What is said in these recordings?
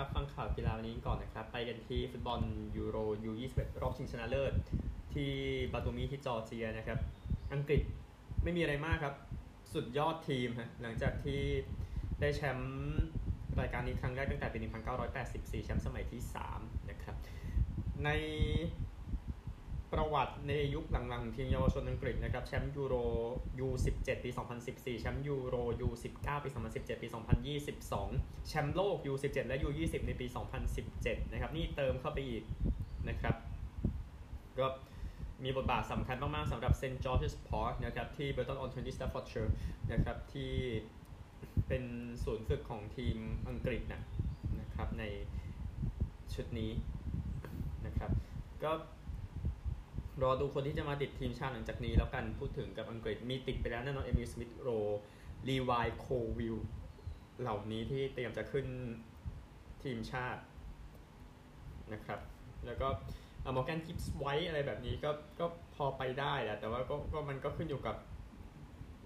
นะครับฟังข่าวกีฬาวันนี้ก่อนนะครับไปกันที่ฟุตบอลยูโร U21 รอบชิงชนะเลิศที่บาตูมิที่จอร์เจียนะครับอังกฤษไม่มีอะไรมากครับสุดยอดทีมฮะหลังจากที่ได้แชมป์รายการนี้ครั้งแรกตั้งแต่ปี1984แชมป์สมัยที่3นะครับในประวัติในยุคหลังๆทีมเยาวชนอังกฤษนะครับแชมป์ยูโร U17 ปี2014แชมป์ยูโร U19 ปี2017ปี2022แชมป์โลก U17 และ U20 ในปี2017นะครับนี่เติมเข้าไปอีกนะครับก็มีบทบาทสำคัญมากๆสำหรับเซนต์จอร์จส์พาร์คนะครับที่เบอร์ตันออนทรีสแตฟฟอร์ดเชอร์นะครับที่เป็นศูนย์ฝึกของทีมอังกฤษนะครับในชุดนี้นะครับก็รอดูคนที่จะมาติดทีมชาติหลังจากนี้แล้วกันพูดถึงกับอังกฤษมีติดไปแล้วแน่นอนเอมิลสมิธโรลีวายโควิลเหล่านี้ที่เตรียมจะขึ้นทีมชาตินะครับแล้วก็มอร์แกนกิฟส์ไวท์อะไรแบบนี้ก็พอไปได้แหละแต่ว่าก็มันก็ขึ้นอยู่กับ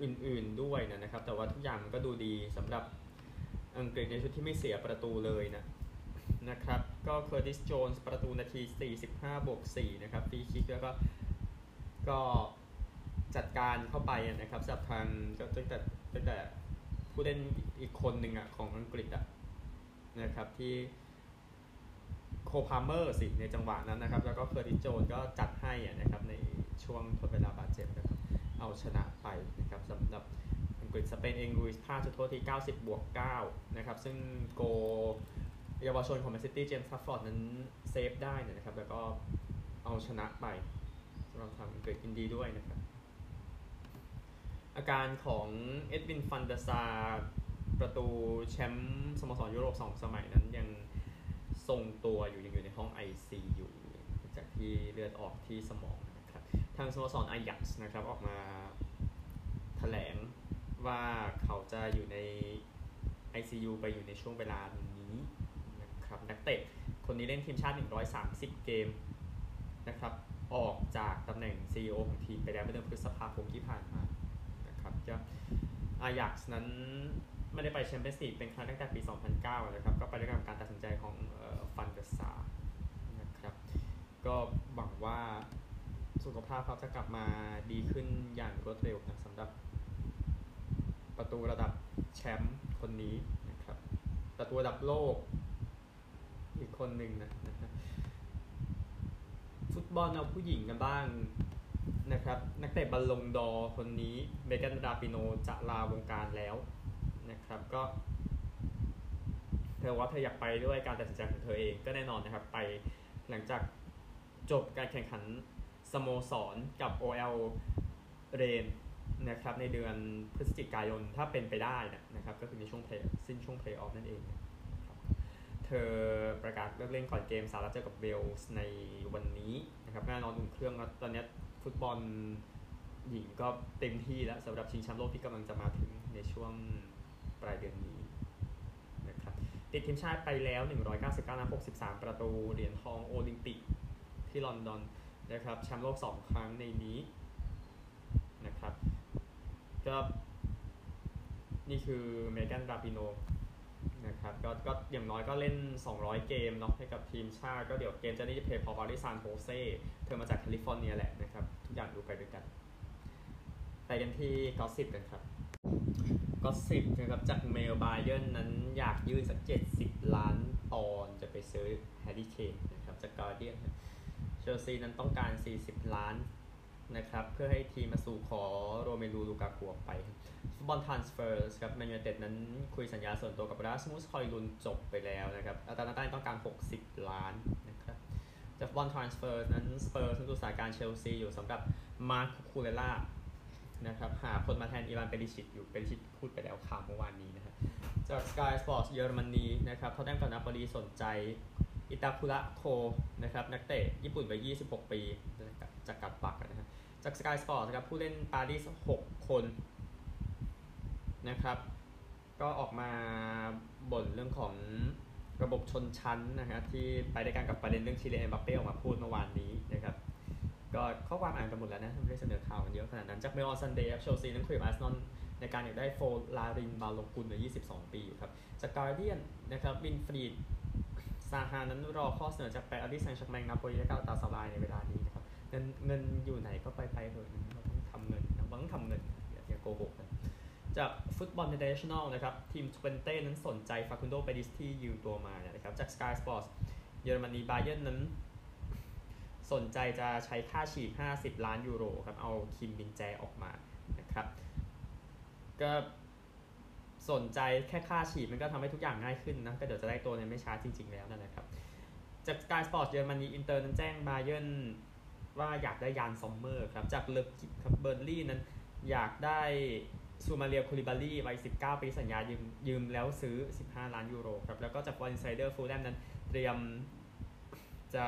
อื่นๆด้วยนะครับแต่ว่าทุกอย่างมันก็ดูดีสำหรับอังกฤษในชุดที่ไม่เสียประตูเลยนะครับก็เคอร์ติสโจนส์ประตูนาที45+4นะครับฟรีคิกแล้วก็จัดการเข้าไปนะครับสำหรับทางก็ตั้งแต่ผู้เล่นอีกคนหนึ่งของอังกฤษนะครับที่โคพาเมอร์สิในจังหวะนั้นนะครับแล้วก็เคอร์ติสโจนส์ก็จัดให้นะครับในช่วงทดเวลาบาดเจ็บนะครับเอาชนะไปนะครับสำหรับอังกฤษสเปนเองลุยส์พลาดจุดโทษที่90+9นะครับซึ่งโกเยาวชนของแมนซิตี้เจมส์ซัฟฟอร์ดนั้นเซฟได้นะครับแล้วก็เอาชนะไปสำหรับทางอังกฤษยินดีด้วยนะครับอาการของเอ็ดวินฟันเดอร์ซาร์ประตูแชมป์สโมสรยุโรป2สมัยนั้นยังทรงตัวอยู่ยังอยู่ในห้อง ICU อยู่จากที่เลือดออกที่สมองนะครับทางสโมสรอายักซ์นะครับออกมาแถลงว่าเขาจะอยู่ใน ICU ไปอยู่ในช่วงเวลานี้ครับนักเตะคนนี้เล่นทีมชาติ130เกมนะครับออกจากตำแหน่ง CEO ของทีมไปแล้วเมื่อเดือนพฤษภาคมที่ผ่านมานะครับจะอายักซ์นั้นไม่ได้ไปแชมเปี้ยนส์ลีกเป็นครั้งตั้งแต่ปี2009นะครับก็ไปด้วยการตัดสินใจของฟันเดอร์ซาร์นะครับก็หวังว่าสุขภาพเขาจะกลับมาดีขึ้นอย่างรวดเร็วนะสำหรับประตูระดับแชมป์คนนี้นะครับประตูระดับโลกอีกคนหนึ่งนะครับฟุตบอลเอาผู้หญิงกันบ้างนะครับนักเตะบอลลงดอคนนี้เมแกน ราปิโนจะลาวงการแล้วนะครับก็เธอว่าเธออยากไปด้วยการตัดสินใจของเธอเองก็แน่นอนนะครับไปหลังจากจบการแข่งขันสโมสรกับ OL เรนนะครับในเดือนพฤศจิกายนถ้าเป็นไปได้นะครับก็คือในช่วงสิ้นช่วงเพลย์ออฟนั่นเองเธอประกาศเลิกเล่นก่อนเกมสหรัฐเจอกับเวลส์ในวันนี้นะครับแน่นอนอุ่นเครื่องแล้วตอนนี้ฟุตบอลหญิงก็เต็มที่แล้วสำหรับชิงแชมป์โลกที่กำลังจะมาถึงในช่วงปลายเดือนนี้นะครับติดทีมชาติไปแล้ว199นัด63ประตูเหรียญทองโอลิมปิกที่ลอนดอนนะครับแชมป์โลก2ครั้งในนี้นะครับก็นี่คือเมแกน ราปิโนนะครับก็อย่างน้อยก็เล่น200เกมเนาะให้กับทีมชาติก็เดี๋ยวเกมจะได้เพลย์พอร์บาริซานโฮเซ่เธอมาจากแคลิฟอร์เนียแหละนะครับทุกอย่างดูไปด้วยกันไปกันที่กอสซิปกันครับกอสซิปนะครับจากเมลบาเยิร์นนั้นอยากยื่นสัก70 ล้านปอนด์จะไปซื้อแฮร์รี่เคนนะครับจากการ์เดียนเชลซีนั้นต้องการ40 ล้านนะครับเพื่อให้ทีมมาสู่ขอโรเมลู ลูกากูไปฟุตบอลทรานสเฟอร์สครับแมนยูไนเต็ดนั้นคุยสัญญาส่วนตัวกับราสมุส คอยลุนจบไปแล้วนะครับอาตาลาต้าต้องการ60 ล้านนะครับจากฟุตบอลทรานสเฟอร์สนั้นสเปอร์สดูสถานการณ์เชลซีอยู่สำหรับมาร์ค คูเรล่านะครับหาคนมาแทนอีวาน เปริชิตอยู่เปริชิตพูดไปแล้วข่าวเมื่อวานนี้นะฮะจากสกายสปอร์ตเยอรมนีนะครับเขาได้กับนาโปลีสนใจอิตาคุระโคนะครับนักเตะญี่ปุ่นวัย26 ปีจากกัปปักนะฮะจากสกายสปอร์ตนะครับผู้เล่นปารีส6 คนนะครับก็ออกมาบ่นเรื่องของระบบชนชั้นนะฮะที่ไปด้วยกันกับประเด็นเรื่องชิเลเอ็มบัปเป้ออกมาพูดเมื่อวานนี้นะครับก็ข้อความอ่านกันหมดแล้วนะไม่ได้เสนอข่าวกันเยอะขนาดนั้นจากเมลอนซันเดย์ครับเชลซีนั้นคุยกับอาร์เซนอลในการอยากได้โฟลารินบาโลกุลวัย22 ปีอยู่ครับจากการ์เดียนนะครับวินฟรีด ซาฮานั้นรอข้อเสนอจากแปรอริสังชักแมงนาโปลีและก้าวตาสบายในเวลานี้นะครับเงินอยู่ไหนก็ไปเถอะเราต้องทำเงินนะต้องทำเงินอย่าโกหกนะจากฟุตบอลอินเตอร์เนชั่นแนลนะครับทีม20นั้นสนใจฟาคุนโดเปดิสที่ยืมตัวมานะครับจาก Sky Sports เยอรมนีบาเยิร์นนั้นสนใจจะใช้ค่าฉีก50 ล้านยูโรครับเอาคิมบินแจออกมานะครับก็สนใจแค่ค่าฉีกมันก็ทำให้ทุกอย่างง่ายขึ้นนะก็เดี๋ยวจะได้ตัวในไม่ช้าจริงๆแล้วนั่นแหละครับจาก Sky Sports เยอรมนีอินเตอร์นั้นแจ้งบาเยิร์นว่าอยากได้ยานซอมเมอร์ครับจากเลฟกิฟครับเบิร์นลี่นั้นอยากได้ซูมาเรียคูลิบารี่วัย19 ปีสัญญายืมแล้วซื้อ15 ล้านยูโรครับแล้วก็จากบอลอินไซเดอร์ฟูลแลมนั้นเตรียมจะ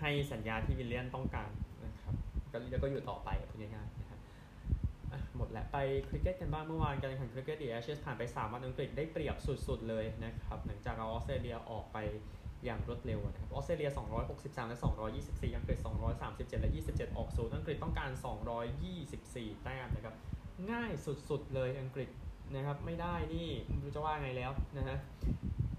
ให้สัญญาที่วิลเลียนต้องการนะครับแล้วก็อยู่ต่อไปพูดง่ายๆนะครับหมดแล้วไปคริกเก็ตกันบ้างเมื่อวานการแข่งขันคริกเก็ตเดอะแอชเชสผ่านไป3 วันอังกฤษได้เปรียบสุดๆเลยนะครับหลังจากเอาออสเตรเลียออกไปอย่างรวดเร็วนะครับออสเตรเลีย263และ224อังกฤษ237และ27ออก0อังกฤษต้องการ224แต้มนะครับง่ายสุดๆเลยอังกฤษนะครับไม่ได้นี่ไม่รู้จะว่าไงแล้วนะฮะ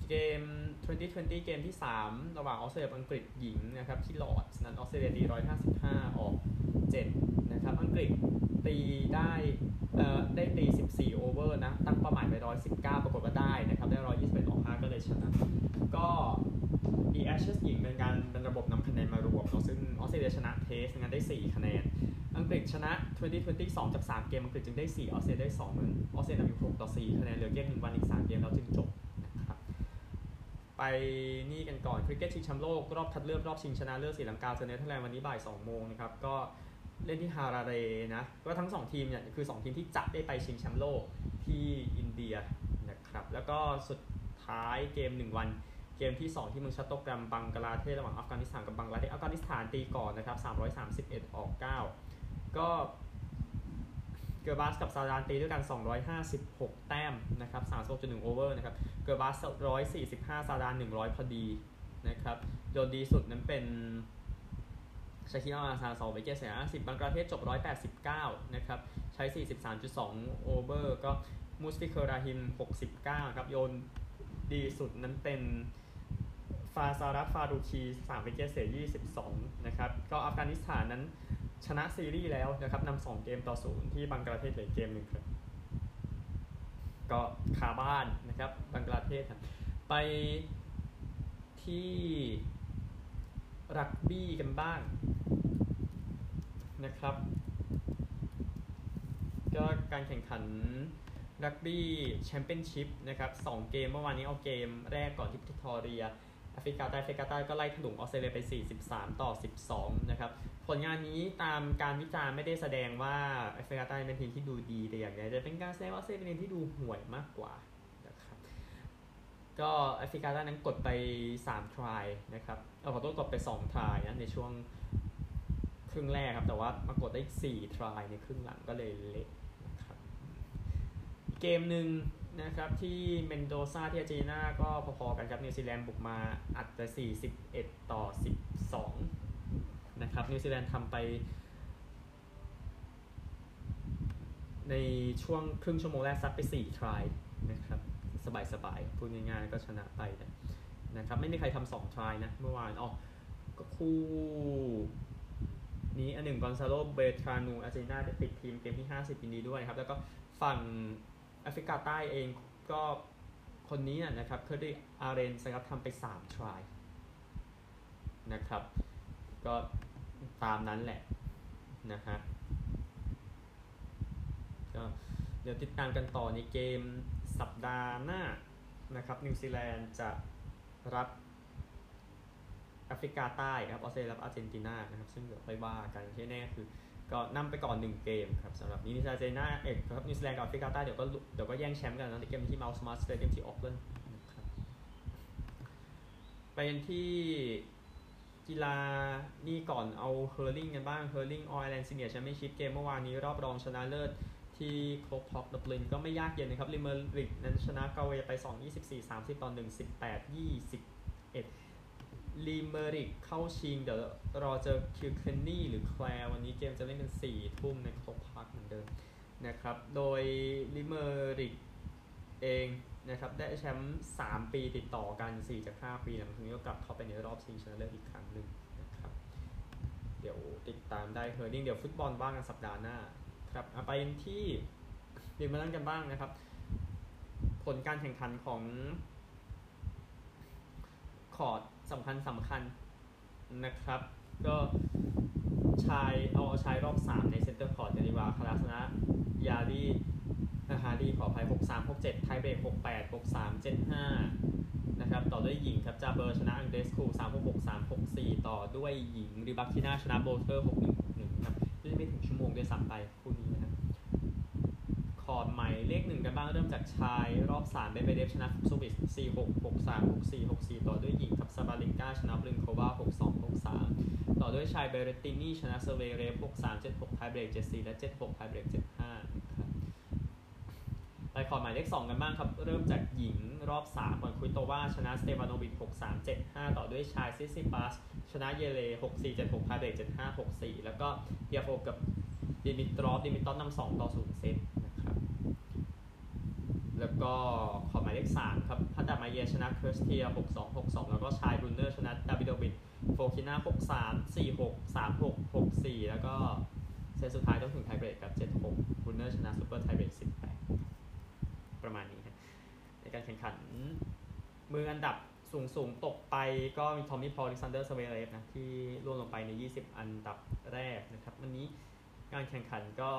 เกม2020เกมที่3ระหว่างออสเตรเลียกับอังกฤษหญิงนะครับที่ลอร์ดนั้นออสเตรเลียตี155ออก7นะครับอังกฤษตีได้ตี14โอเวอร์นะตั้งเป้าหมายไว้119ปรากฏว่าได้นะครับได้121ออก5ก็เลยชนะก็The Ashes หญิงเป็นระบบนำคะแนนมารวมเนาะซึ่งออสเตรเลียชนะเทสงั้นได้4 คะแนนอังกฤษชนะ2020 2จาก3เกมอังกฤษจึงได้4ออสเตรเลียได้2เหมือนออสเตรเลียนำอยู่6-4 คะแนนเหลือเกม1วันอีก3 เกมแล้วจึงจบนะครับไปนี่กันก่อนคริกเก็ตชิงแชมป์โลกรอบคัดเลือกรอบชิงชนะเลิศศรีลังกาเจอเนเธอร์แลนด์วันนี้บ่าย 14:00 น.นะครับก็เล่นที่ฮาราเรนะก็ทั้ง2ทีมเนี่ยคือ2ทีมที่จะได้ไปชิงแชมป์โลกที่อินเดียนะครับแล้วก็สุดท้ายเกม1วันเกมที่2ที่เมืองชัตโตกรัมบังกลาเทศระหว่างอัฟกานิสถานกับบังกลาเทศอัฟกานิสถานตีก่อนนะครับ331ออก9ก็เกอร์บาสกับซาดานตีด้วยกัน256แต้มนะครับ 36.1 โอเวอร์นะครับเกอร์บาส145ซาดาน100พอดีนะครับโดนดีสุดนั้นเป็นชาคิราอาซาซอลเบเกส50บังกลาเทศจบ189นะครับใช้ 43.2 โอเวอร์ก็มุสฟิกอราฮิม69ครับโยนดีสุดนั้นเป็นฟาซารัฟฟารูคี3วิกเก็ตเสีย22นะครับก็อัฟกานิสถานนั้นชนะซีรีส์แล้วนะครับนำ2เกมต่อ0ที่บังกลาเทศเหลือเกมหนึ่งครับก็คาบ้านนะครับบังกลาเทศไปที่รักบี้กันบ้างนะครับก็การแข่งขันรักบี้แชมเปี้ยนชิพนะครับ2เกมเมื่อวานนี้เอาเกมแรกก่อนที่พิทอเรียแอฟริกาใต้ก็ไล่ถลุงออสเตรเลียไป43-12นะครับผลงานนี้ตามการวิจารณ์ไม่ได้แสดงว่าแอฟริกาใต้เป็นทีมที่ดูดีแต่อย่างใดจะเป็นการแสดงว่าออสเตรเลียเป็นทีมที่ดูห่วยมากกว่านะครับก็แอฟริกาใต้นั้นกดไป3 ทรายนะครับเอาขอโทษกดไป2 ทรายนะในช่วงครึ่งแรกครับแต่ว่ามากดได้4 ทรายในครึ่งหลังก็เลยเละนะครับเกมนึงนะครับที่เมนโดซาที่อาร์เจนตินาก็พอๆกันครับนิวซีแลนด์บุกมาอัดไป41-12นะครับนิวซีแลนด์ทำไปในช่วงครึ่งชั่วโมงแรกซัดไป4 ทรายนะครับสบายๆพูดง่ายๆก็ชนะไปนะครับไม่มีใครทำ2 ทรายนะเมื่อวานก็คู่นี้อันหนึ่งกอนซาโลเบทรานูอาร์เจนตินาได้ติดทีมเกมที่50ยินดีด้วยนะครับแล้วก็ฝั่งแอฟริกาใต้เองก็คนนี้นะครับเคอร์ดิอาเรนส์นะครับทำไป3 ทรายนะครับก็ตามนั้นแหละนะฮะก็เดี๋ยวติดตามกันต่อในเกมสัปดาห์หน้านะครับนิวซีแลนด์จะรับแอฟริกาใต้ครับออสเตรเลียรับอาร์เจนตินานะครับซึ่งเดี๋ยวค่อยว่ากันที่แน่คือก็นำไปก่อน1เกมครับสำหรับนิวซีแลนด์ครับนิวซีแลนด์กับแอฟริกาใต้เดี๋ยวก็แย่งแชมป์กันนะในเกมที่เมาส์มาสเตอร์เกมที่ออกเล่นนะครับไปกันที่กีฬานี่ก่อนเอาเฮิร์ลิ่งกันบ้างเฮิร์ลิ่งออลแลนด์ซีเนียร์แชมเปี้ยนชิพเกมเมื่อวานนี้รอบรองชนะเลิศที่โคลท็อกดับลินก็ไม่ยากเย็นนะครับลิเมอริกนั้นชนะกาเวไป2-24 30-1 18-21ลีเมริกเข้าชิงเดี๋ยวรอเจอคิวเคนนี่หรือแคลร์วันนี้เกมจะเล่นเป็น 4 ทุ่มในโคลท็อกเหมือนเดิมนะครับโดยลีเมริกเอง นะครับได้แชมป์3ปีติดต่อกัน4จาก5ปีหลังจากนี้ก็กลับเข้าไปในรอบชิงชนะเลิศอีกครั้งหนึ่งนะครับเดี๋ยวติดตามได้เฮอร์ดิ้งเดี๋ยวฟุตบอลบ้างกันสัปดาห์หน้าครับไปที่เดี๋ยวมานั่งกันบ้างนะครับผลการแข่งขันของคอร์ตสำคัญนะครับก็ชายรอบ3ในเซ็นเตอร์คอร์ตยานิวาคาราสนะยารีนะฮารีขออภัย 6-3 6-7 ไทยเบรก 6-8 6-3 7-5 นะครับต่อด้วยหญิงครับจาเบอร์ชนะอังเดสคู 3-6 6-3 6-4 ต่อด้วยหญิงริบักทิน่าชนะโบลเทอร์ 6-1 ครับไม่ถึงชั่วโมงด้วยซ้ำไปคู่นี้นะครับคอร์ตใหม่เลข1กันบ้างเริ่มจากชายรอบ3เบเบเดฟชนะซูบิส 4-6 6-3 6-4 6-4 ต่อด้วยหญิงครับซาบาลิงกาชนะบรินโควา 6-2 6-3 ต่อด้วยชายเบเรตินี่ชนะเซเวเรฟ 6-3 7-6 ไทยเบรก 7-4 และ 7-6 ไทยเบรก 7-5ไปขอหมายเลข2กันบ้างครับเริ่มจากหญิงรอบ3ก่อนคุยโตว่าชนะสเตวานโนวิช 6-3 7-5 ต่อด้วยชายซิซิปัสชนะเยเล 6-4 7-6 พาเบรก 7-5 6-4 แล้วก็เดียโฟกับดิมิตรอฟนำ2ต่อ0เซตนะครับแล้วก็ขอหมายเลข3ครับพัตตามาเยชนะเคอร์สเทีย 6-2 6-2 แล้วก็ชายบรูเนอร์ชนะดาวิดโดวิชโฟคิน่า 6-3 4-6 3-6 6-4 แล้วก็เซตสุดท้ายต้องถึงไทยเบรกกับ 7-6 บรูเนอร์ชนะซุปเปอร์ไทยเบรก 18ประมาณนี้ในการแข่งขันมืออันดับสูงตกไปก็มีทอมมี่พอล อเล็กซานเดอร์สเวเรฟนะที่ล่วงลงไปใน20อันดับแรกนะครับวันนี้การแข่งขันก็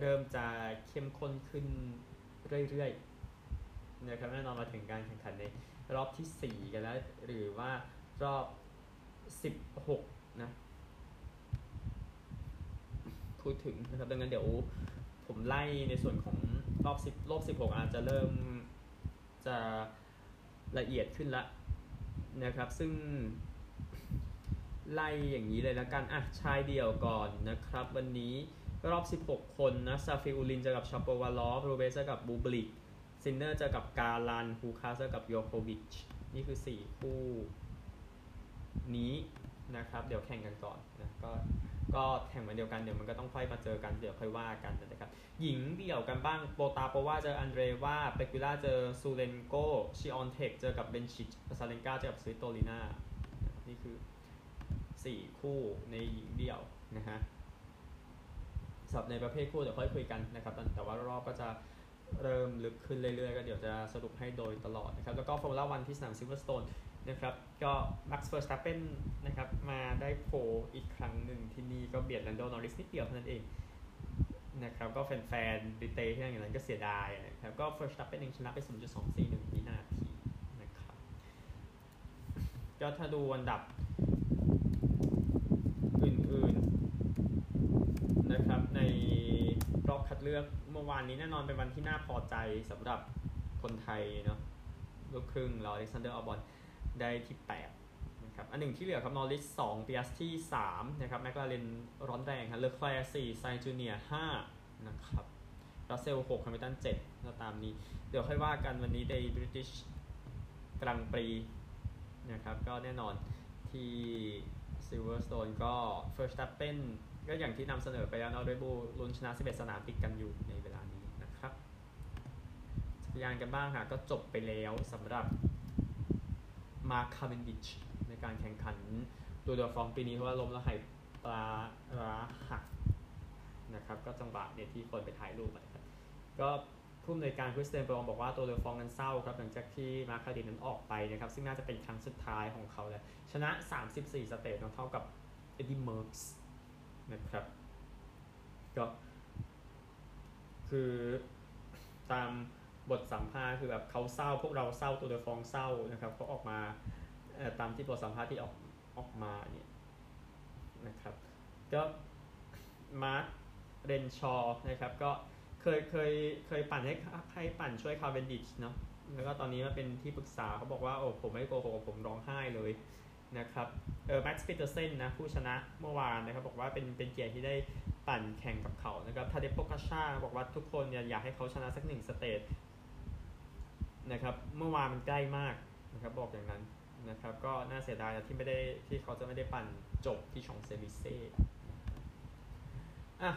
เริ่มจะเข้มข้นขึ้นเรื่อยๆนะครับแน่นอนมาถึงการแข่งขันในรอบที่4กันแล้วหรือว่ารอบ16นะพูดถึงนะครับดังนั้นเดี๋ยวผมไล่ในส่วนของรอบ16อาจจะเริ่มจะละเอียดขึ้นละนะครับซึ่งไล่อย่างนี้เลยแล้วกันอ่ะชายเดี่ยวก่อนนะครับวันนี้รอบ16คนนะซาฟิอูลินเจอกับชาโปวาลอฟรูเบสเจอกับบูบลิกซินเนอร์เจอกับกาลันฮูคาเจอกับโยโควิชนี่คือ4คู่นี้นะครับเดี๋ยวแข่งกันก่อนนะก็แข่งวันเดียวกันเดี๋ยวมันก็ต้องค่อยมาเจอกันเดี๋ยวค่อยว่ากันนะครับหญิงเดี่ยวกันบ้างโปตาโปว่าเจออันเดรวาเปกิล่าเจอซูเรนโกชิออนเทคเจอกับเบนชิชซาเลนกาเจอกับซิโตลิน่านี่คือ4คู่ในหญิงเดี่ยวนะฮะสำหรับในประเภทคู่เดี๋ยวค่อยคุยกันนะครับแต่ว่ารอบก็จะเริ่มลึกขึ้นเรื่อยๆก็เดี๋ยวจะสรุปให้โดยตลอดนะครับแล้วก็ฟอร์มูล่า1ที่สนามซิลเวอร์สโตนนะครับก็Max Verstappenนะครับมาได้โผล่อีกครั้งหนึ่งที่นี่ก็เบียดแลนโดนอริสนิดเดียวเท่านั้นเองนะครับก็แฟนบริเตนที่นั่งอย่างนั้นก็เสียดายนะครับก็Verstappenเองชนะไป 0.241 วินาทีนะครับก็ถ้าดูอันดับอื่นๆนะครับในรอบคัดเลือกเมื่อวานนี้แน่นอนเป็นวันที่น่าพอใจสำหรับคนไทยเนาะลูกครึ่งเราอเล็กซานเดอร์ ออบอนได้ที่8นะครับอันหนึ่งที่เหลือครับนอริส2เปียสที่3นะครับแมคลาเรนร้อนแรงครับเลอแคลร์4ไซน์จูเนียร์5นะครับรัสเซล6แฮมิลตัน7แล้วตามนี้เดี๋ยวค่อยว่ากันวันนี้ในบริติชกรังปรีนะครับก็แน่นอนที่ซิลเวอร์สโตนก็เฟิร์สตัปเป้นก็อย่างที่นำเสนอไปแล้วเนาะเรดบูลลุ้นชนะ11สนามติดกันอยู่ในเวลานี้นะครับจักรยานกันบ้างค่ะก็จบไปแล้วสำหรับมาร์ค คาเวนดิชในการแข่งขันตัวเดือดฟองปีนี้เพราะว่าล้มแล้วหายปลาระหักนะครับก็จังหวะเนี่ยที่คนไปถ่ายรูปนะครับก็ผู้อำนวยการคริสเตียนบรองบอกว่าตัวเดือดฟองนั้นเศร้าครับหลังจากที่มาร์ค คาเวนดิชนั้นออกไปนะครับซึ่งน่าจะเป็นครั้งสุดท้ายของเขาแล้วชนะ34สเตจเท่ากับเอ็ดดี้เมอร์กส์นะครับก็คือตามบทสัมภาษณ์คือแบบเขาเศร้าพวกเราเศร้าตัวเดอฟองเศร้านะครับเขาออกมาตามที่บทสัมภาษณ์ที่ออกมาเนี่ยนะครับก็มาร์คเรนชอว์นะครับก็เคยปั่นให้ปั่นช่วยคาเวนดิชเนาะแล้วก็ตอนนี้มาเป็นที่ปรึกษาเขาบอกว่าโอ้ผมไม่โกหกผมร้องไห้เลยนะครับแม็กซ์ปีเตอร์เซนนะผู้ชนะเมื่อวานนะครับบอกว่าเป็นเกียรติที่ได้ปั่นแข่งกับเขานะครับทาเดโปกัชชาบอกว่าทุกคนอยากให้เขาชนะสัก1สเตจนะครับเมื่อวานมันใกล้มากนะครับบอกอย่างนั้นนะครับก็น่าเสียดายที่ไม่ได้ที่เขาจะไม่ได้ปั่นจบที่ชองเซลิเซ่อ่ะ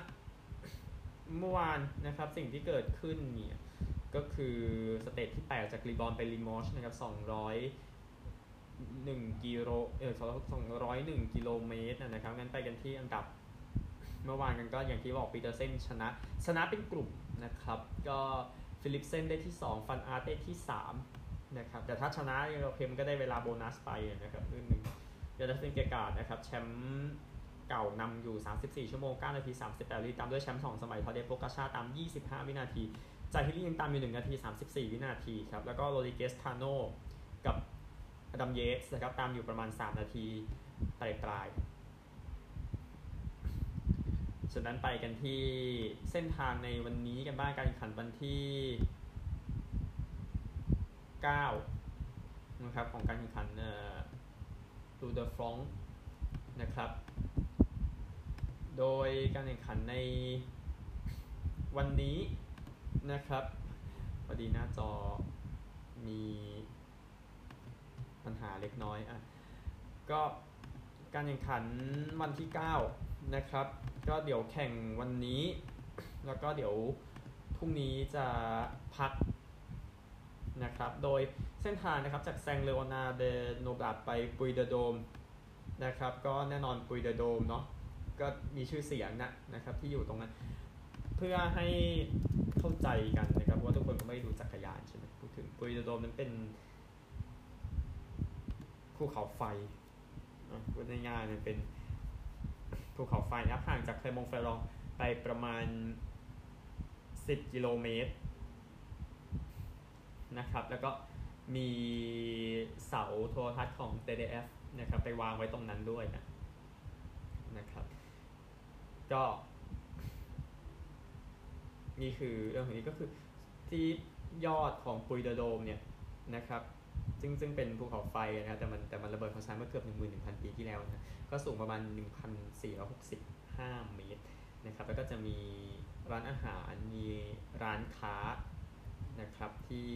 เมื่อวานนะครับสิ่งที่เกิดขึ้นเนี่ย ก็คือสเตจที่8จากลีบอนไปลีมอชนะครับ201กิโลเมตรนะครับงั้นไปกันที่อันดับเมื่อวานกันก็อย่างที่บอกปีเตอร์เซนชนะเป็นกลุ่มนะครับก็ฟิลิปเซนได้ที่2ฟันอาร์ตได้ที่3นะครับแต่ถ้าชนะเราเพมก็ได้เวลาโบนัสไปนะครับรุ่นหนึ่งเดลฟินเกกาดนะครับแชมป์เก่านำอยู่34ชั่วโมง9นาที38วิตามด้วยแชมป์2สมัยทอเดโปกาชาตาม25วินาทีจาฮิลี่ยังตามอยู่1นาที34วินาทีครับแล้วก็โรดิเกสทาโน่กับอดัมเยสนะครับตามอยู่ประมาณ3นาทีปลายฉะนั้นไปกันที่เส้นทางในวันนี้กันบ้างการแข่งขันวันที่9นะครับของการแข่งขันตูเดอฟรองก์นะครับโดยการแข่งขันในวันนี้นะครับพอดีหน้าจอมีปัญหาเล็กน้อยก็การแข่งขันวันที่9นะครับก็เดี๋ยวแข่งวันนี้แล้วก็เดี๋ยวพรุ่งนี้จะพักนะครับโดยเส้นทางนะครับจากแซงเลโอนาเดโนบลัดไปปุยเดโดมนะครับก็แน่นอนปุยเดโดมเนาะก็มีชื่อเสียงนะครับที่อยู่ตรงนั้นเพื่อให้เข้าใจกันนะครับว่าทุกคนก็ไม่ดูจักรยานใช่ไหมพูดถึงปุยเดโดมนั้นเป็นภูเขาไฟพูดง่ายๆมันเป็นภูเขาไฟนะครับห่างจากเคลมงเฟรองไปประมาณ10กิโลเมตรนะครับแล้วก็มีเสาโทรทัศน์ของ TDF นะครับไปวางไว้ตรงนั้นด้วยนะครับก็นี่คือเรื่องของนี้ก็คือที่ยอดของปุยเดโดมเนี่ยนะครับซึ่งเป็นภูเขาไฟนะแต่มันระเบิดเขาใช้เมื่อเกือบ 11,000 ปีที่แล้วนะก็สูงประมาณ 1,465 เมตรนะครับแล้วก็จะมีร้านอาหารมีร้านค้านะครับที่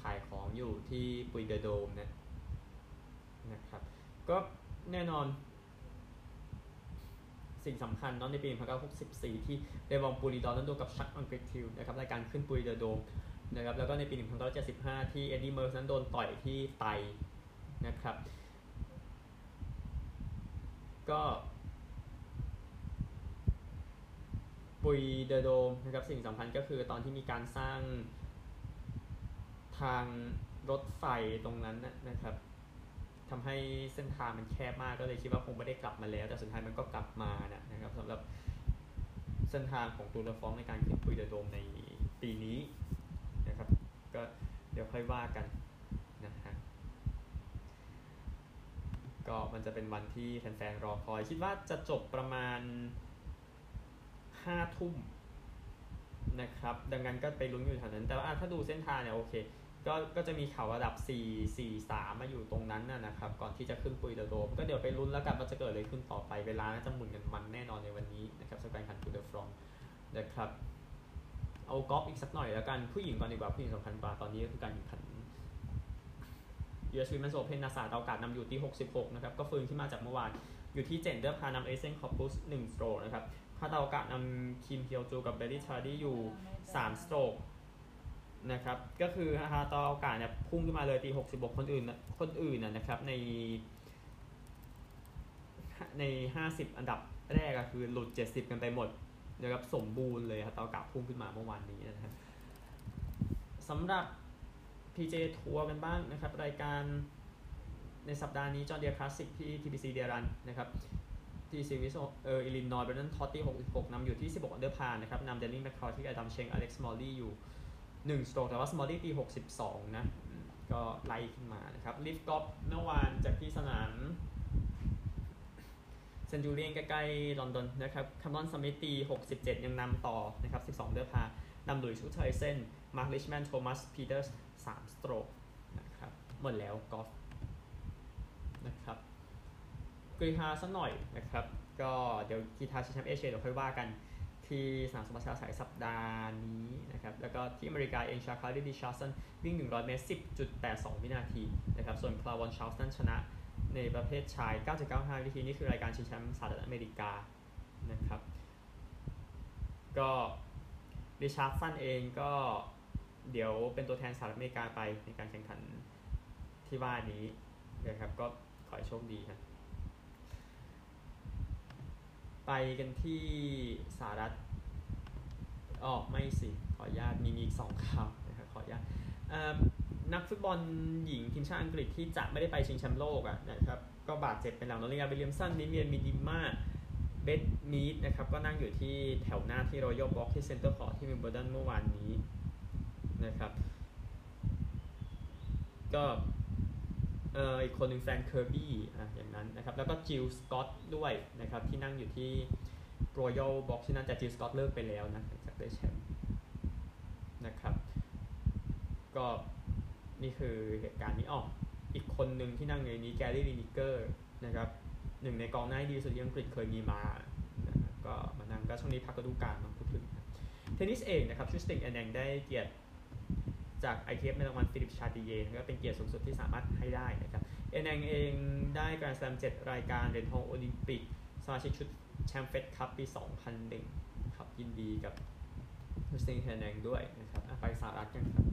ขายของอยู่ที่ปุยเดโดมนะครับก็แน่นอนสิ่งสำคัญตอนในปี 1964 ที่เรวองปูริดอนนั้นดูกับชักอังกฤษทิวนะครับในการขึ้นปุยเดโดมนะครับแล้วก็ในปี 1975 ที่เอ็ดดี้เมอร์สนั้นโดนต่อยที่ไตนะครับก็ปุยเดโดมนะครับสิ่งสำคัญก็คือตอนที่มีการสร้างทางรถไฟตรงนั้นนะครับทำให้เส้นทางมันแคบมากก็เลยคิดว่าคงไม่ได้กลับมาแล้วแต่สุดท้ายมันก็กลับมานะครับสำหรับเส้นทางของตูร์เดอฟรองก์ในการขึ้นปุยเดโดมในปีนี้นะครับก็เดี๋ยวค่อยว่ากันนะฮะก็มันจะเป็นวันที่แฟนๆรอคอยคิดว่าจะจบประมาณ5 ทุ่มนะครับดังนั้นก็ไปลุ้นอยู่แถวนั้นแต่ว่าถ้าดูเส้นทางเนี่ยโอเคก็จะมีเขาระดับ4-3มาอยู่ตรงนั้นนะครับก่อนที่จะขึ้นปุยเดโดมก็เดี๋ยวไปลุ้นแล้วกันว่าจะเกิดอะไรขึ้นต่อไปเวลาน่าจะหมุนกันมันแน่นอนในวันนี้นะครับสำหรับการแข่งขันตูร์เดอฟรองก์นะครับเอากอล์ฟอีกสักหน่อยแล้วกันผู้หญิงก่อนดีกว่าผู้หญิงสำคัญกว่าตอนนี้ก็คือการแข่งขัน US Women's Open นาซาดาวกาดนำอยู่ที่66นะครับก็ฟื้นขึ้นมาจากเมื่อวานอยู่ที่7เดือพานำเอเซนคอปปุส1สโตรกนะครับพาดาวกาดนำคิมเฮียวจูกับเบลลี่ชาร์ดี้อยู่3สโตรกนะครับก็คือฮาตาวกาดเนี่ยพุ่งขึ้นมาเลยตี66คนอื่นนะครับใน50อันดับแรกก็คือหลุด70กันไปหมดนะครับสมบูรณ์เลยฮาตาวกาดพุ่งขึ้นมาเมื่อวานนี้นะครับสำหรับ PGA ทัวร์กันบ้างนะครับรายการในสัปดาห์นี้จอห์นเดียร์คลาสสิกที่ TPC เดียรันนะครับที่ซีวิสอิลลินอยส์เบรนนันทอตตี้66นำอยู่ที่16อันเดอร์พาร์นะครับนำเดนนิสแมคคอลที่อดัมเชงอเล็กซ์มอลลี่อยู่1สโตรกแต่ว่าสมอลลี่ตี62นะก็ไล่ขึ้นมานะครับลิฟต์กอล์ฟเมื่อวานจากที่สนามเซนจูเรียนใกล้ๆลอนดอนนะครับคัมรอนสมิธตี67ยังนำต่อนะครับ12เดือพานำโดยชุดเทรเซนมาร์คลิชแมนโทมัสพีเตอร์ส3สโตรกนะครับหมดแล้วกอล์ฟนะครับกรีฑาสักหน่อยนะครับก็เดี๋ยวกีฬาชิงแชมป์เอเชียเดี๋ยวค่อยว่ากันที่สนามสมัชชาสายสัปดาห์นี้นะครับแล้วก็ที่อเมริกาเองชาคาริดิชาร์สันวิ่ง100เมตร 10.82 วินาทีนะครับส่วนคลาวอนชาร์ลสันชนะในประเภทชาย 9.95 วินาทีนี่คือรายการชิงแชมป์สหรัฐอเมริกานะครับก็ ริชาร์ดสันเองก็เดี๋ยวเป็นตัวแทนสหรัฐอเมริกาไปในการแข่งขันที่ว่านี้นะครับก็ขอให้โชคดีครับไปกันที่สหรัฐอ๋อไม่สิขออนุญาตมีอีก2ข่าวนะครับขออนุญาตนักฟุตบอลหญิงทีมชาติอังกฤษที่จะไม่ได้ไปชิงแชมป์โลกอ่ะนะครับก็บาดเจ็บเป็นหลังนอริยาวิลเลียมสันนิเมียนมีดิมาเบดมีดนะครับก็นั่งอยู่ที่แถวหน้าที่ Royal Box ที่ Center Court ที่เมลเบิร์นเมื่อวานนี้นะครับก็อีกคนหนึ่งแฟนเคอร์บี้อย่างนั้นนะครับแล้วก็จิลสกอตด้วยนะครับที่นั่งอยู่ที่ Royal Box ที่นั่นแต่จิลสกอตเลิกไปแล้วนะหลังจากได้แชมป์นะครับก็นี่คือเหตุการณ์นี้ออกอีกคนหนึ่งที่นั่งในนี้แกรี่ลินิเกอร์นะครับหนึ่งในกองหน้าดีสุดที่อังกฤษเคยมีมานะครับก็มานั่งก็ช่วงนี้พักฤดูกาลมาพูดถึงเทนนิสเองนะครับชูสติงแอนแองได้เกียรติจาก ITF ในรางวัลฟิลิปชาติเยก็เป็นเกียรติสูงสุดที่สามารถให้ได้นะครับแอนแองเองได้การแซม7รายการเหรียญทองโอลิมปิกสมาชิกชุดแชมเปี้ยนคัพปี2001ครับยินดีกับชูสติงแอนแองด้วยนะครับไปสหรัฐกันครับ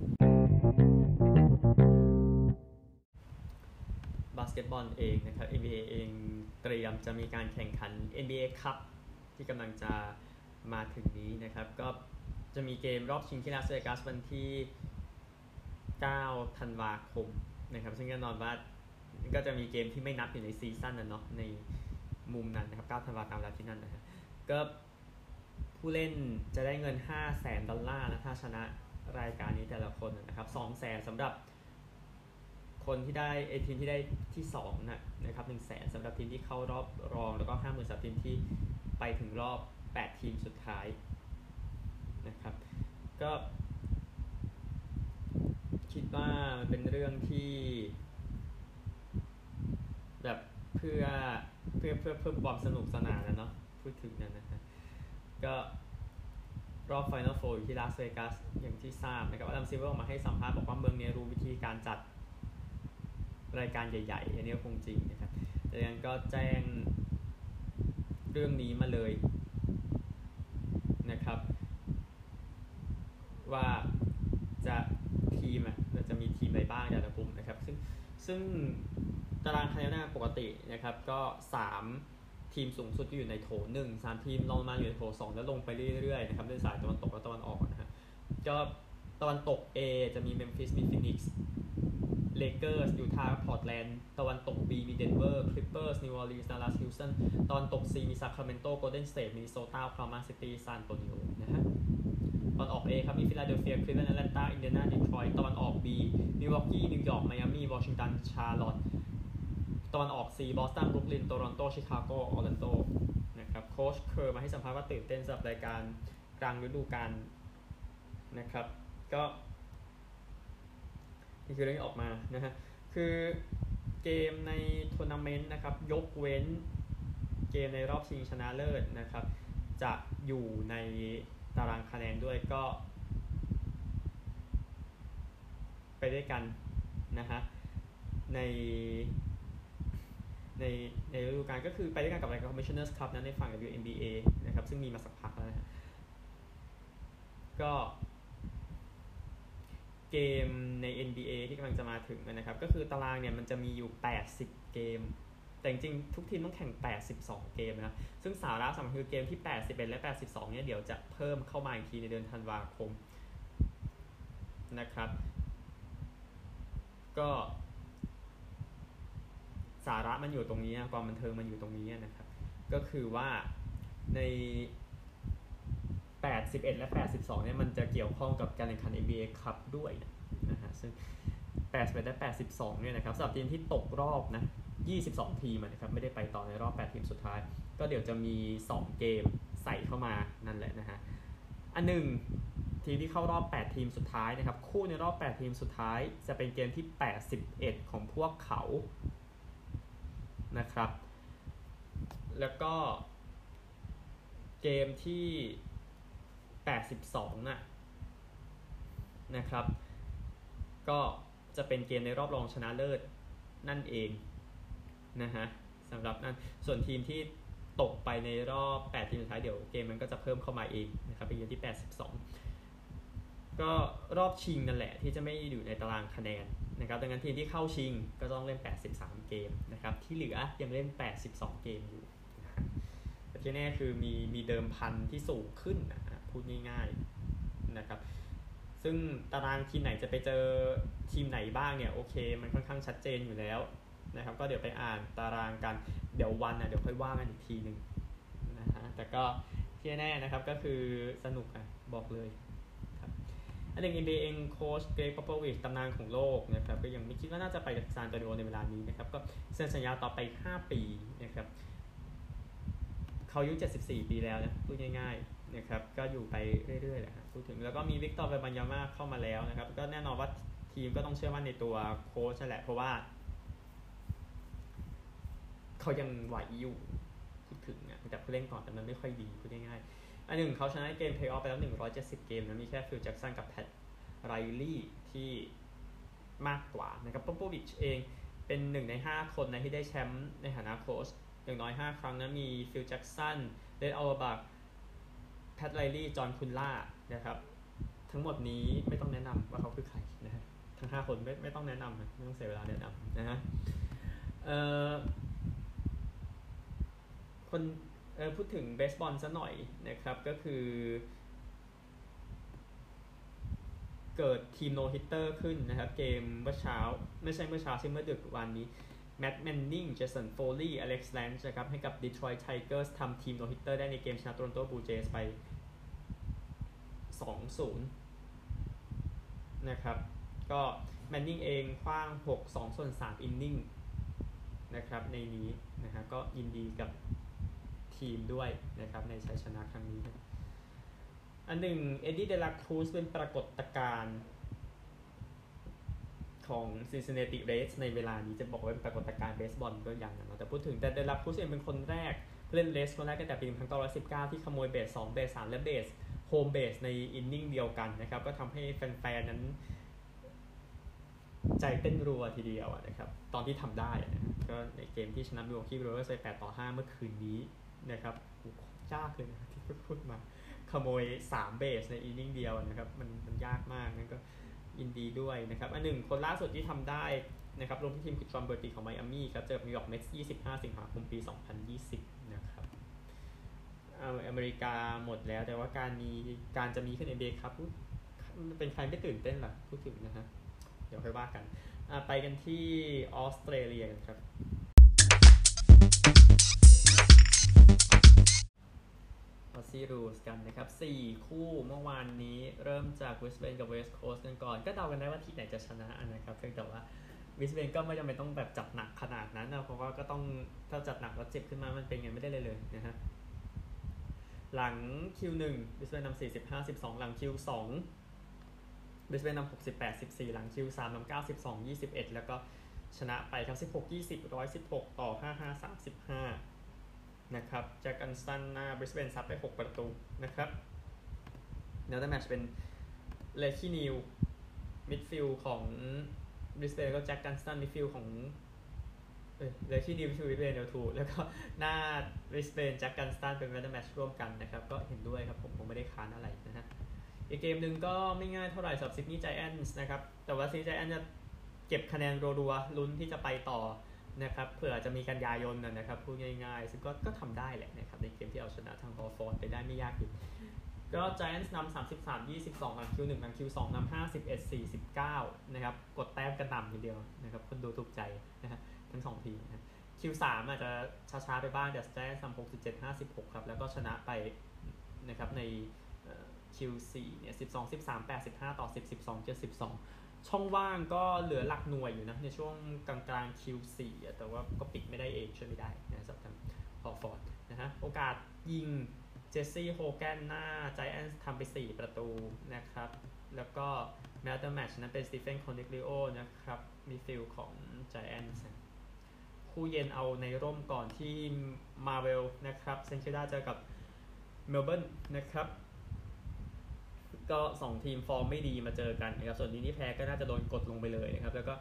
บาสเกตบอลเองนะครับ NBA เองเตรียมจะมีการแข่งขัน NBA Cup ที่กำลังจะมาถึงนี้นะครับก็จะมีเกมรอบชิงที่ลาสเวกัสวันที่9 ธันวาคมนะครับซึ่งแน่นอนว่าก็จะมีเกมที่ไม่นับอยู่ในซีซั่นนั้นเนาะในมุมนั้นนะครับ9 ธันวาคมตามเวลาที่นั่นนะฮะก็ผู้เล่นจะได้เงิน 500,000 ดอลลาร์นะถ้าชนะรายการนี้แต่ละคนนะครับ 200,000 สำหรับคนที่ได้ทีมที่ได้ที่2นะครับ 100,000 สำหรับทีมที่เข้ารอบรองแล้วก็ 50,000 สำหรับทีมที่ไปถึงรอบ8ทีมสุดท้ายนะครับก็คิดว่ามันเป็นเรื่องที่แบบเพิ่มความสนุกสนานนะเนาะพูดถึงนั่นนะครับก็รอบ Final Four อยู่ที่ลาสเวกัสอย่างที่ทราบนะครับอดัมซิลเวอร์ออกมาให้สัมภาษณ์บอกว่าเมืองนี้รู้วิธีการจัดรายการใหญ่ๆอันนี้คงจริงนะครับแต่ยังก็แจ้งเรื่องนี้มาเลยนะครับว่าจะทีมจะมีทีมอะไรบ้างแต่ละกลุ่มนะครับซึ่งตารางคะแนนปกตินะครับก็3ทีมสูงสุดอยู่ในโถ1 3ทีมลงมาอยู่ในโถ2แล้วลงไปเรื่อยๆนะครับในสายตะวันตกและตะวันออกนะฮะก็ตะวันตก A จะมี Memphis มี Phoenix Lakers ยูทาห์ พอร์ตแลนด์ ตะวันตก B มี Denver Clippers New Orleans Dallas Houston ตะวันตก C มี Sacramento Golden State Minnesota Oklahoma City San Antonio นะฮะตะวันออก A ครับมี Philadelphia Cleveland Atlanta Indiana Detroit ตะวันออก B Milwaukee New York Miami Washington Charlotte ตะวันออก C Boston Brooklyn Toronto Chicago Orlando นะครับโค้ชเคอร์มาให้สัมภาษณ์ว่าตื่นเต้นสำหรับรายการกลางฤดูกาลนะครับก็นี่คือเรื่องที่ออกมานะฮะคือเกมในทัวร์นาเมนต์นะครับยกเว้นเกมในรอบชิงชนะเลิศนะครับจะอยู่ในตารางคะแนนด้วยก็ไปด้วยกันนะฮะในฤดูกาลก็คือไปด้วยกันกับรายการ Commissioners Cup นั้นในฝั่ง WNBA นะครับซึ่งมีมาสักพักแล้วนะฮะก็เกมใน NBA ที่กำลังจะมาถึงนะครับก็คือตารางเนี่ยมันจะมีอยู่80เกมแต่จริงๆทุกทีมต้องแข่ง82เกมนะซึ่งสาระสำคัญคือเกมที่81และ82เนี่ยเดี๋ยวจะเพิ่มเข้ามาอีกทีในเดือนธันวาคมนะครับก็สาระมันอยู่ตรงนี้ความบันเทิงมันอยู่ตรงนี้นะครับก็คือว่าใน81และ82เนี่ยมันจะเกี่ยวข้องกับการแข่งขัน NBA Cup ด้วยนะฮะซึ่ง81และ82เนี่ยนะครับสำหรับทีมที่ตกรอบนะ22ทีมนะครับไม่ได้ไปต่อในรอบ8ทีมสุดท้ายก็เดี๋ยวจะมี2เกมใส่เข้ามานั่นแหละนะฮะอันหนึ่งทีมที่เข้ารอบ8ทีมสุดท้ายนะครับคู่ในรอบ8ทีมสุดท้ายจะเป็นเกมที่81ของพวกเขานะครับแล้วก็เกมที่82นะครับก็จะเป็นเกมในรอบรองชนะเลิศนั่นเองนะฮะสำหรับนั้นส่วนทีมที่ตกไปในรอบ8ทีมสุดท้ายเดี๋ยวเกมมันก็จะเพิ่มเข้ามาเองนะครับเป็นเกมที่82 ก็รอบชิงนั่นแหละที่จะไม่อยู่ในตารางคะแนนนะครับดังนั้นทีมที่เข้าชิงก็ต้องเล่น83เกมนะครับที่เหลือยังเล่น82เกมอยู่แต่ที่แน่คือมีเดิมพันที่สูงขึ้นนะพูดง่ายๆนะครับซึ่งตารางทีมไหนจะไปเจอทีมไหนบ้างเนี่ยโอเคมันค่อนข้างชัดเจนอยู่แล้วนะครับก็เดี๋ยวไปอ่านตารางกันเดี๋ยววันเดี๋ยวค่อยว่ากันอีกทีนึงนะฮะแต่ก็ที่แน่นะครับก็คือสนุกบอกเลยครับอันหนึ่ง NBA เองโค้ชเกรก พอโพวิชตำนานของโลกนะครับก็ยังไม่คิดว่าน่าจะไปซานตานโดในเวลานี้นะครับก็เซ็นสัญญาต่อไป5ปีนะครับเขาอายุ74ปีแล้วนะพูดง่ายๆนะครับก็อยู่ไปเรื่อยๆแหละพูดถึงแล้วก็มีวิกตอร์ เวบัญญาม่าเข้ามาแล้วนะครับก็แน่นอนว่าทีมก็ต้องเชื่อมั่นในตัวโค้ชแหละเพราะว่าเขายังไหวอยู่พูดถึงนะแต่ผู้เล่นก่อนแต่มันไม่ค่อยดีพูดง่ายๆอันหนึ่งเขาชนะเกมเพลย์ออฟไปแล้ว170เกมนะมีแค่ฟิลแจ็คสันกับแพทไรลี่ที่มากกว่านะครับป๊อปโปวิชเองเป็น1ใน5คนนะที่ได้แชมป์ในฐานะโค้ชอย่างน้อย5ครั้งนะมีฟิลแจ็คสันเรดอัลบักแพทไรลี่จอห์นคุนล่านะครับทั้งหมดนี้ไม่ต้องแนะนำว่าเขาคือใครนะฮะทั้ง5คนไม่ต้องแนะนำไม่ต้องเสียเวลาแนะนำนะฮะคนพูดถึงเบสบอลซะหน่อยนะครับก็คือเกิดทีมโนฮิตเตอร์ขึ้นนะครับเกมเมื่อเช้าไม่ใช่เมื่อเช้าใช่เมื่อดึกวันนี้แมตต์แมนนิงเจสันโฟลลี่อเล็กซ์แลนช์นะครับให้กับ Detroit Tigers ทำทีมโนฮิตเตอร์ได้ในเกมชนะ Toronto Blue Jays ไป 2-0 นะครับก็แมนนิงเองคว้าง 6-2/3 อินนิ่งนะครับในนี้นะฮะก็ยินดีกับทีมด้วยนะครับในชัยชนะครั้งนี้อันหนึ่งเอ็ดดี้เดลาครูซเป็นปรากฏการณ์ของ Cincinnati Reds ในเวลานี้จะบอกว่าเป็นปรากฏการณ์เบสบอลก็อย่างนั้นแต่พูดถึงแต่เดลาครูซเองเป็นคนแรกเล่นเรสคนแรกตั้งแต่ปี1919ที่ขโมยเบส2เบส3และเบสโฮมเบสในอินนิ่งเดียวกันนะครับก็ทำให้แฟนๆนั้นใจเต้นรัวทีเดียวนะครับตอนที่ทำได้ก็ในเกมที่ชนะมิลวอกกี้บรูเวอร์สไป8-5เมื่อคืนนี้นะครับยากเลยนะที่พูดมาขโมย3เบสในอินนิ่งเดียวนะครับมันยากมากนั่นก็ยินดีด้วยนะครับอันหนึ่งคนล่าสุดที่ทำได้นะครับรวมทีมคือจอห์นเบอร์ตี้ของไมอามี่ครับเจอนิวยอร์กเมทส์25 สิงหาคม ปี 2020นะครับอเมริกาหมดแล้วแต่ว่าการจะมีขึ้นในNBA ครับเป็นใครไม่ตื่นเต้นหรอพูดถึงนะฮะเดี๋ยวค่อยว่ากันไปกันที่ออสเตรเลียกันครับออสซี่รูสกันนะครับ4คู่เมื่อวานนี้เริ่มจากวิสเบนกับเวสต์โคสต์กันก่อนก็เดากันได้ว่าทีมไหนจะชนะนะครับเพียงแต่ว่าวิสเบนก็ไม่จำเป็นต้องแบบจัดหนักขนาดนั้นนะเพราะว่าก็ต้องถ้าจัดหนักแล้วเจ็บขึ้นมามันเป็นไงไม่ได้เลยนะฮะหลังคิว1วิสเบนนำ45 12หลังคิว2วิสเบนนำ68 14หลังคิว3นำ9 12 21แล้วก็ชนะไปครับ16 20 116ต่อ55 35นะครับจากกันสตันหน้าบริสเบนซัดไป6ประตูนะครับเนลเดอร์แมตช์เป็นเลคีนิวมิดฟิลด์ของบริสเบนแล้วก็จากกันสตันมิดฟิลด์ของเลคีนิวชูวิทเบนเดลทูแล้วก็หน้าบริสเบนจากกันสตันเป็นเนลเดอร์แมตช์ร่วมกันนะครับก็เห็นด้วยครับผมไม่ได้ค้านอะไรนะฮะอีกเกมหนึ่งก็ไม่ง่ายเท่าไหร่สำหรับซิดนีย์ไจแอนท์นะครับแต่ว่าซิดนีย์ไจแอนท์จะเก็บคะแนนรัวๆลุ้นที่จะไปต่อนะครับเผื่อจะมีกันยายนนะครับพูดง่ายๆซึ่งก็ทำได้แหละนะครับในเกมที่เอาชนะทางฮอฟฟอร์ดไปได้ไม่ยากอยู่ก็ Giants นำ33-22 หลังคิว1หลังคิว2นำ51-49นะครับกดแต้มกระหน่ำทีเดียวนะครับคนดูถูกใจนะฮะทั้ง2ทีนะคิว3อาจจะช้าๆไปบ้างแต่ Giants นำ 67-56 ครับแล้วก็ชนะไปนะครับในคิว4เนี่ย12-13 8-15 ต่อ 10 12 7-12ช่องว่างก็เหลือหลักหน่วยอยู่นะในช่วงกลางๆ Q4 แต่ว่าก็ปิดไม่ได้เองช่วยไม่ได้นะสำหรับฮอฟฟอร์ดนะฮะโอกาสยิงเจสซี่โฮแกนหน้าไจแอนท์ทำไป4ประตูนะครับแล้วก็แมตช์ต่อแมตช์นั้นเป็นสตีเฟนคอนดิกลิโอนะครับมีฟิลของไจแอนท์คู่เย็นเอาในร่มก่อนที่มาเวลนะครับเซนเชด้าเจอกับเมลเบิร์นนะครับ ก็2ทีมฟอร์มไม่ดีมาเจอกันนะครับส่วนทีมที่แพ้ก็น่าจะโดนกดลงไปเลยนะครับแล้วก็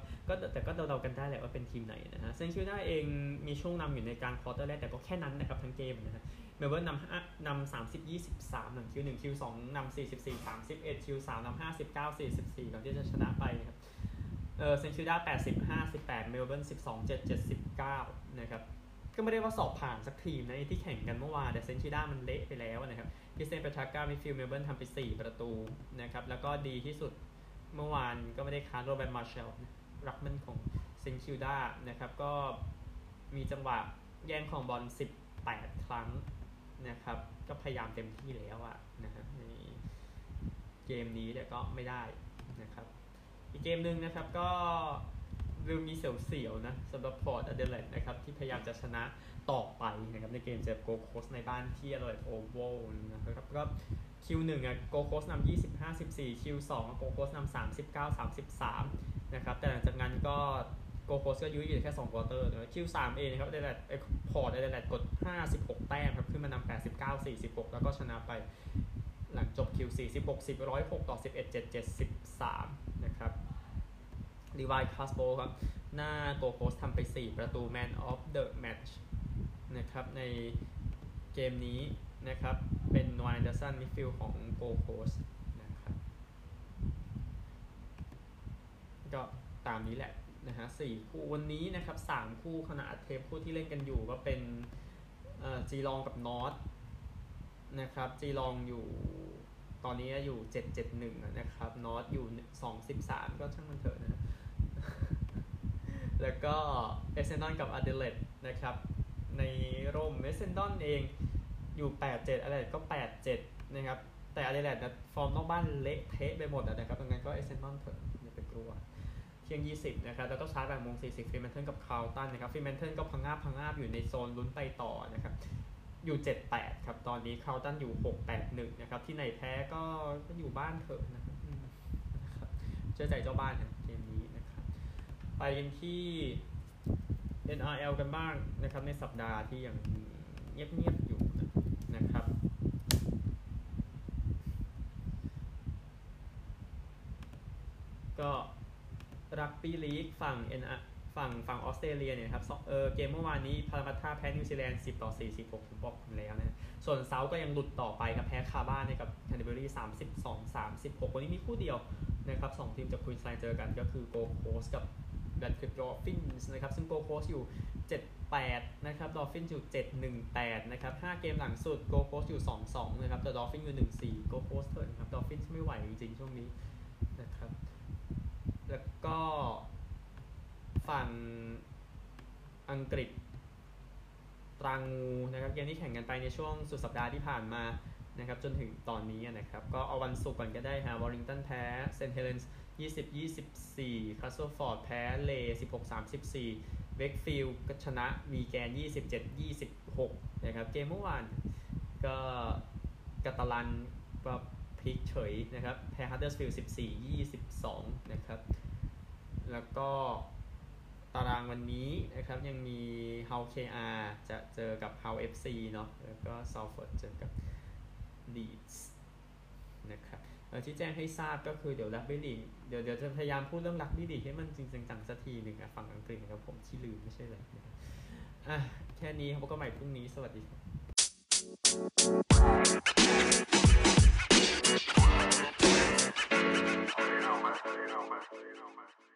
แต่ก็เดาๆกันได้แหละว่าเป็นทีมไหนนะฮะเซนต์คิวน่าเองมีช่วงนำอยู่ในกลางควอเตอร์แรกแต่ก็แค่นั้นนะครับทั้งเกมนะฮะเมลเบิร์นนำ30-23หลังคิว1คิว2นำ44-31คิว3นำ59-44ก่อนที่จะชนะไปนะครับเซนต์คิวน่า80-58เมลเบิร์น12-7-79นะครับก็ไม่ได้ว่าสอบผ่านสักทีมนะที่แข่งกันเมื่อวานแต่เซนชิด้ามันเละไปแล้วนะครับพิเซนปาทาก้ามิดฟิลด์เมลเบิร์นทำไป4ประตูนะครับแล้วก็ดีที่สุดเมื่อวานก็ไม่ได้ค้านโรแบนมาร์แชลรักมันของเซนชิด้านะครับก็มีจังหวะแย่งของบอล18ครั้งนะครับก็พยายามเต็มที่แล้วอะนะฮะในเกมนี้แต่ก็ไม่ได้นะครับอีกเกมนึงนะครับก็มีเสียวๆนะสำหรับพอร์ตอเดเลดนะครับที่พยายามจะชนะต่อไปนะครับในเกมเจอโกโคสในบ้านที่อร่อยโอเวอร์นะครับก็คิว1อ่ะโกโคสนำ25-14คิว2โกโคสนำ39-33นะครับแต่หลังจากนั้นก็โกโคสก็ยื้ออยู่แค่2ควอเตอร์นะคิว3เองครับอเดเลดพอร์ตอเดเลดกด56แต้มครับขึ้นมานำ89-46แล้วก็ชนะไปหลังจบคิว4 16 10 106ต่อ11 7 73นะครับดีวายคาสโปครับหน้าโกโคสทำไป4ประตู Man of the Match นะครับในเกมนี้นะครับเป็นนวานแอนเดอร์สันมิดฟิลด์ของโกโคสนะครับก็ตามนี้แหละนะฮะ4คู่วันนี้นะครับ3คู่ขณะอัดเทปคู่ที่เล่นกันอยู่ก็เป็นจีลองกับนอร์ทนะครับจีลองอยู่ตอนนี้อยู่771นะครับนอร์ทอยู่213ก็ช่างมันเถอะนะแล้วก็เอเซนดอนกับอเดเลดนะครับในร่มเอเซนดอนเองอยู่87อเดเลดก็87นะครับแต่อเดเลดนะฟอร์มนอกบ้านเละเทะไปหมดนะครับดังนั้นก็เอเซนดอนเถอะอย่าไปกลัวเที่ยง20นะครับแล้วก็ชาร์จบ่ายโมง40ฟรีแมนเทิลกับคาร์ลตันนะครับฟรีแมนเทิลก็พังงาบอยู่ในโซนลุ้นไปต่อนะครับอยู่78ครับตอนนี้คาร์ลตันอยู่681นะครับที่ไหนแพ้ก็อยู่บ้านเถอะนะครับเชื่อใจเจ้าบ้านนะเกมนี้นะครับไปกันที่ NRL กันบ้างนะครับในสัปดาห์ที่ยังเงียบๆอยู่นะครับก็รักบี้ลีกฝั่ง NRLฝั่งออสเตรเลียเนี่ยครับเกมเมื่อวานนี้พารามัตตาแพ้นิวซีแลนด์10-46ผมบอกคุณแล้วนะส่วนเซาท์ก็ยังหลุดต่อไปครับแพ้คาบ้านกับแคนเบอร์รี่32-36วันนี้มีคู่เดียวนะครับ2ทีมจากควีนส์แลนด์เจอกันก็คือโกโคสกับดัตคิดดอฟฟินส์นะครับซึ่งโกโคสอยู่78นะครับดอฟฟินส์อยู่718นะครับ5เกมหลังสุดโกโคสอยู่22นะครับแต่ดอฟฟินส์อยู่14โกโคสเถิดครับดอฟฟินส์ไม่ไหวจริงๆช่วงนี้นะครับแล้วก็ฝั่งอังกฤษตรางูนะครับเกมที่แข่งกันไปในช่วงสุดสัปดาห์ที่ผ่านมานะครับจนถึงตอนนี้นะครับก็เอาวันศุกร์ก่อนก็ได้ฮะวอลลิงตันแพ้เซนต์เฮเลนส์20-24 คาสเซิลฟอร์ดแพ้เลย์16-34 เวคฟิลด์ก็ชนะวีแกน27-26นะครับเกมเมื่อวานก็กัตาลันก็พลิกเฉยนะครับแพ้ฮัตเตอร์สฟิลด์14-22นะครับแล้วก็ตารางวันนี้นะครับยังมี Hull KR จะเจอกับ Hull FC เนาะแล้วก็ Salford เจอกับ Leeds นะครับที่แจ้งให้ทราบก็คือเดี๋ยวรักบี้ลีกเดี๋ยวจะพยายามพูดเรื่องรักบี้ลีกให้มันจริงจังสักทีหนึ่งฝั่งอังกฤษนะครับผมที่ลืมไม่ใช่เลยแค่นี้พบกันใหม่พรุ่งนี้สวัสดีครับ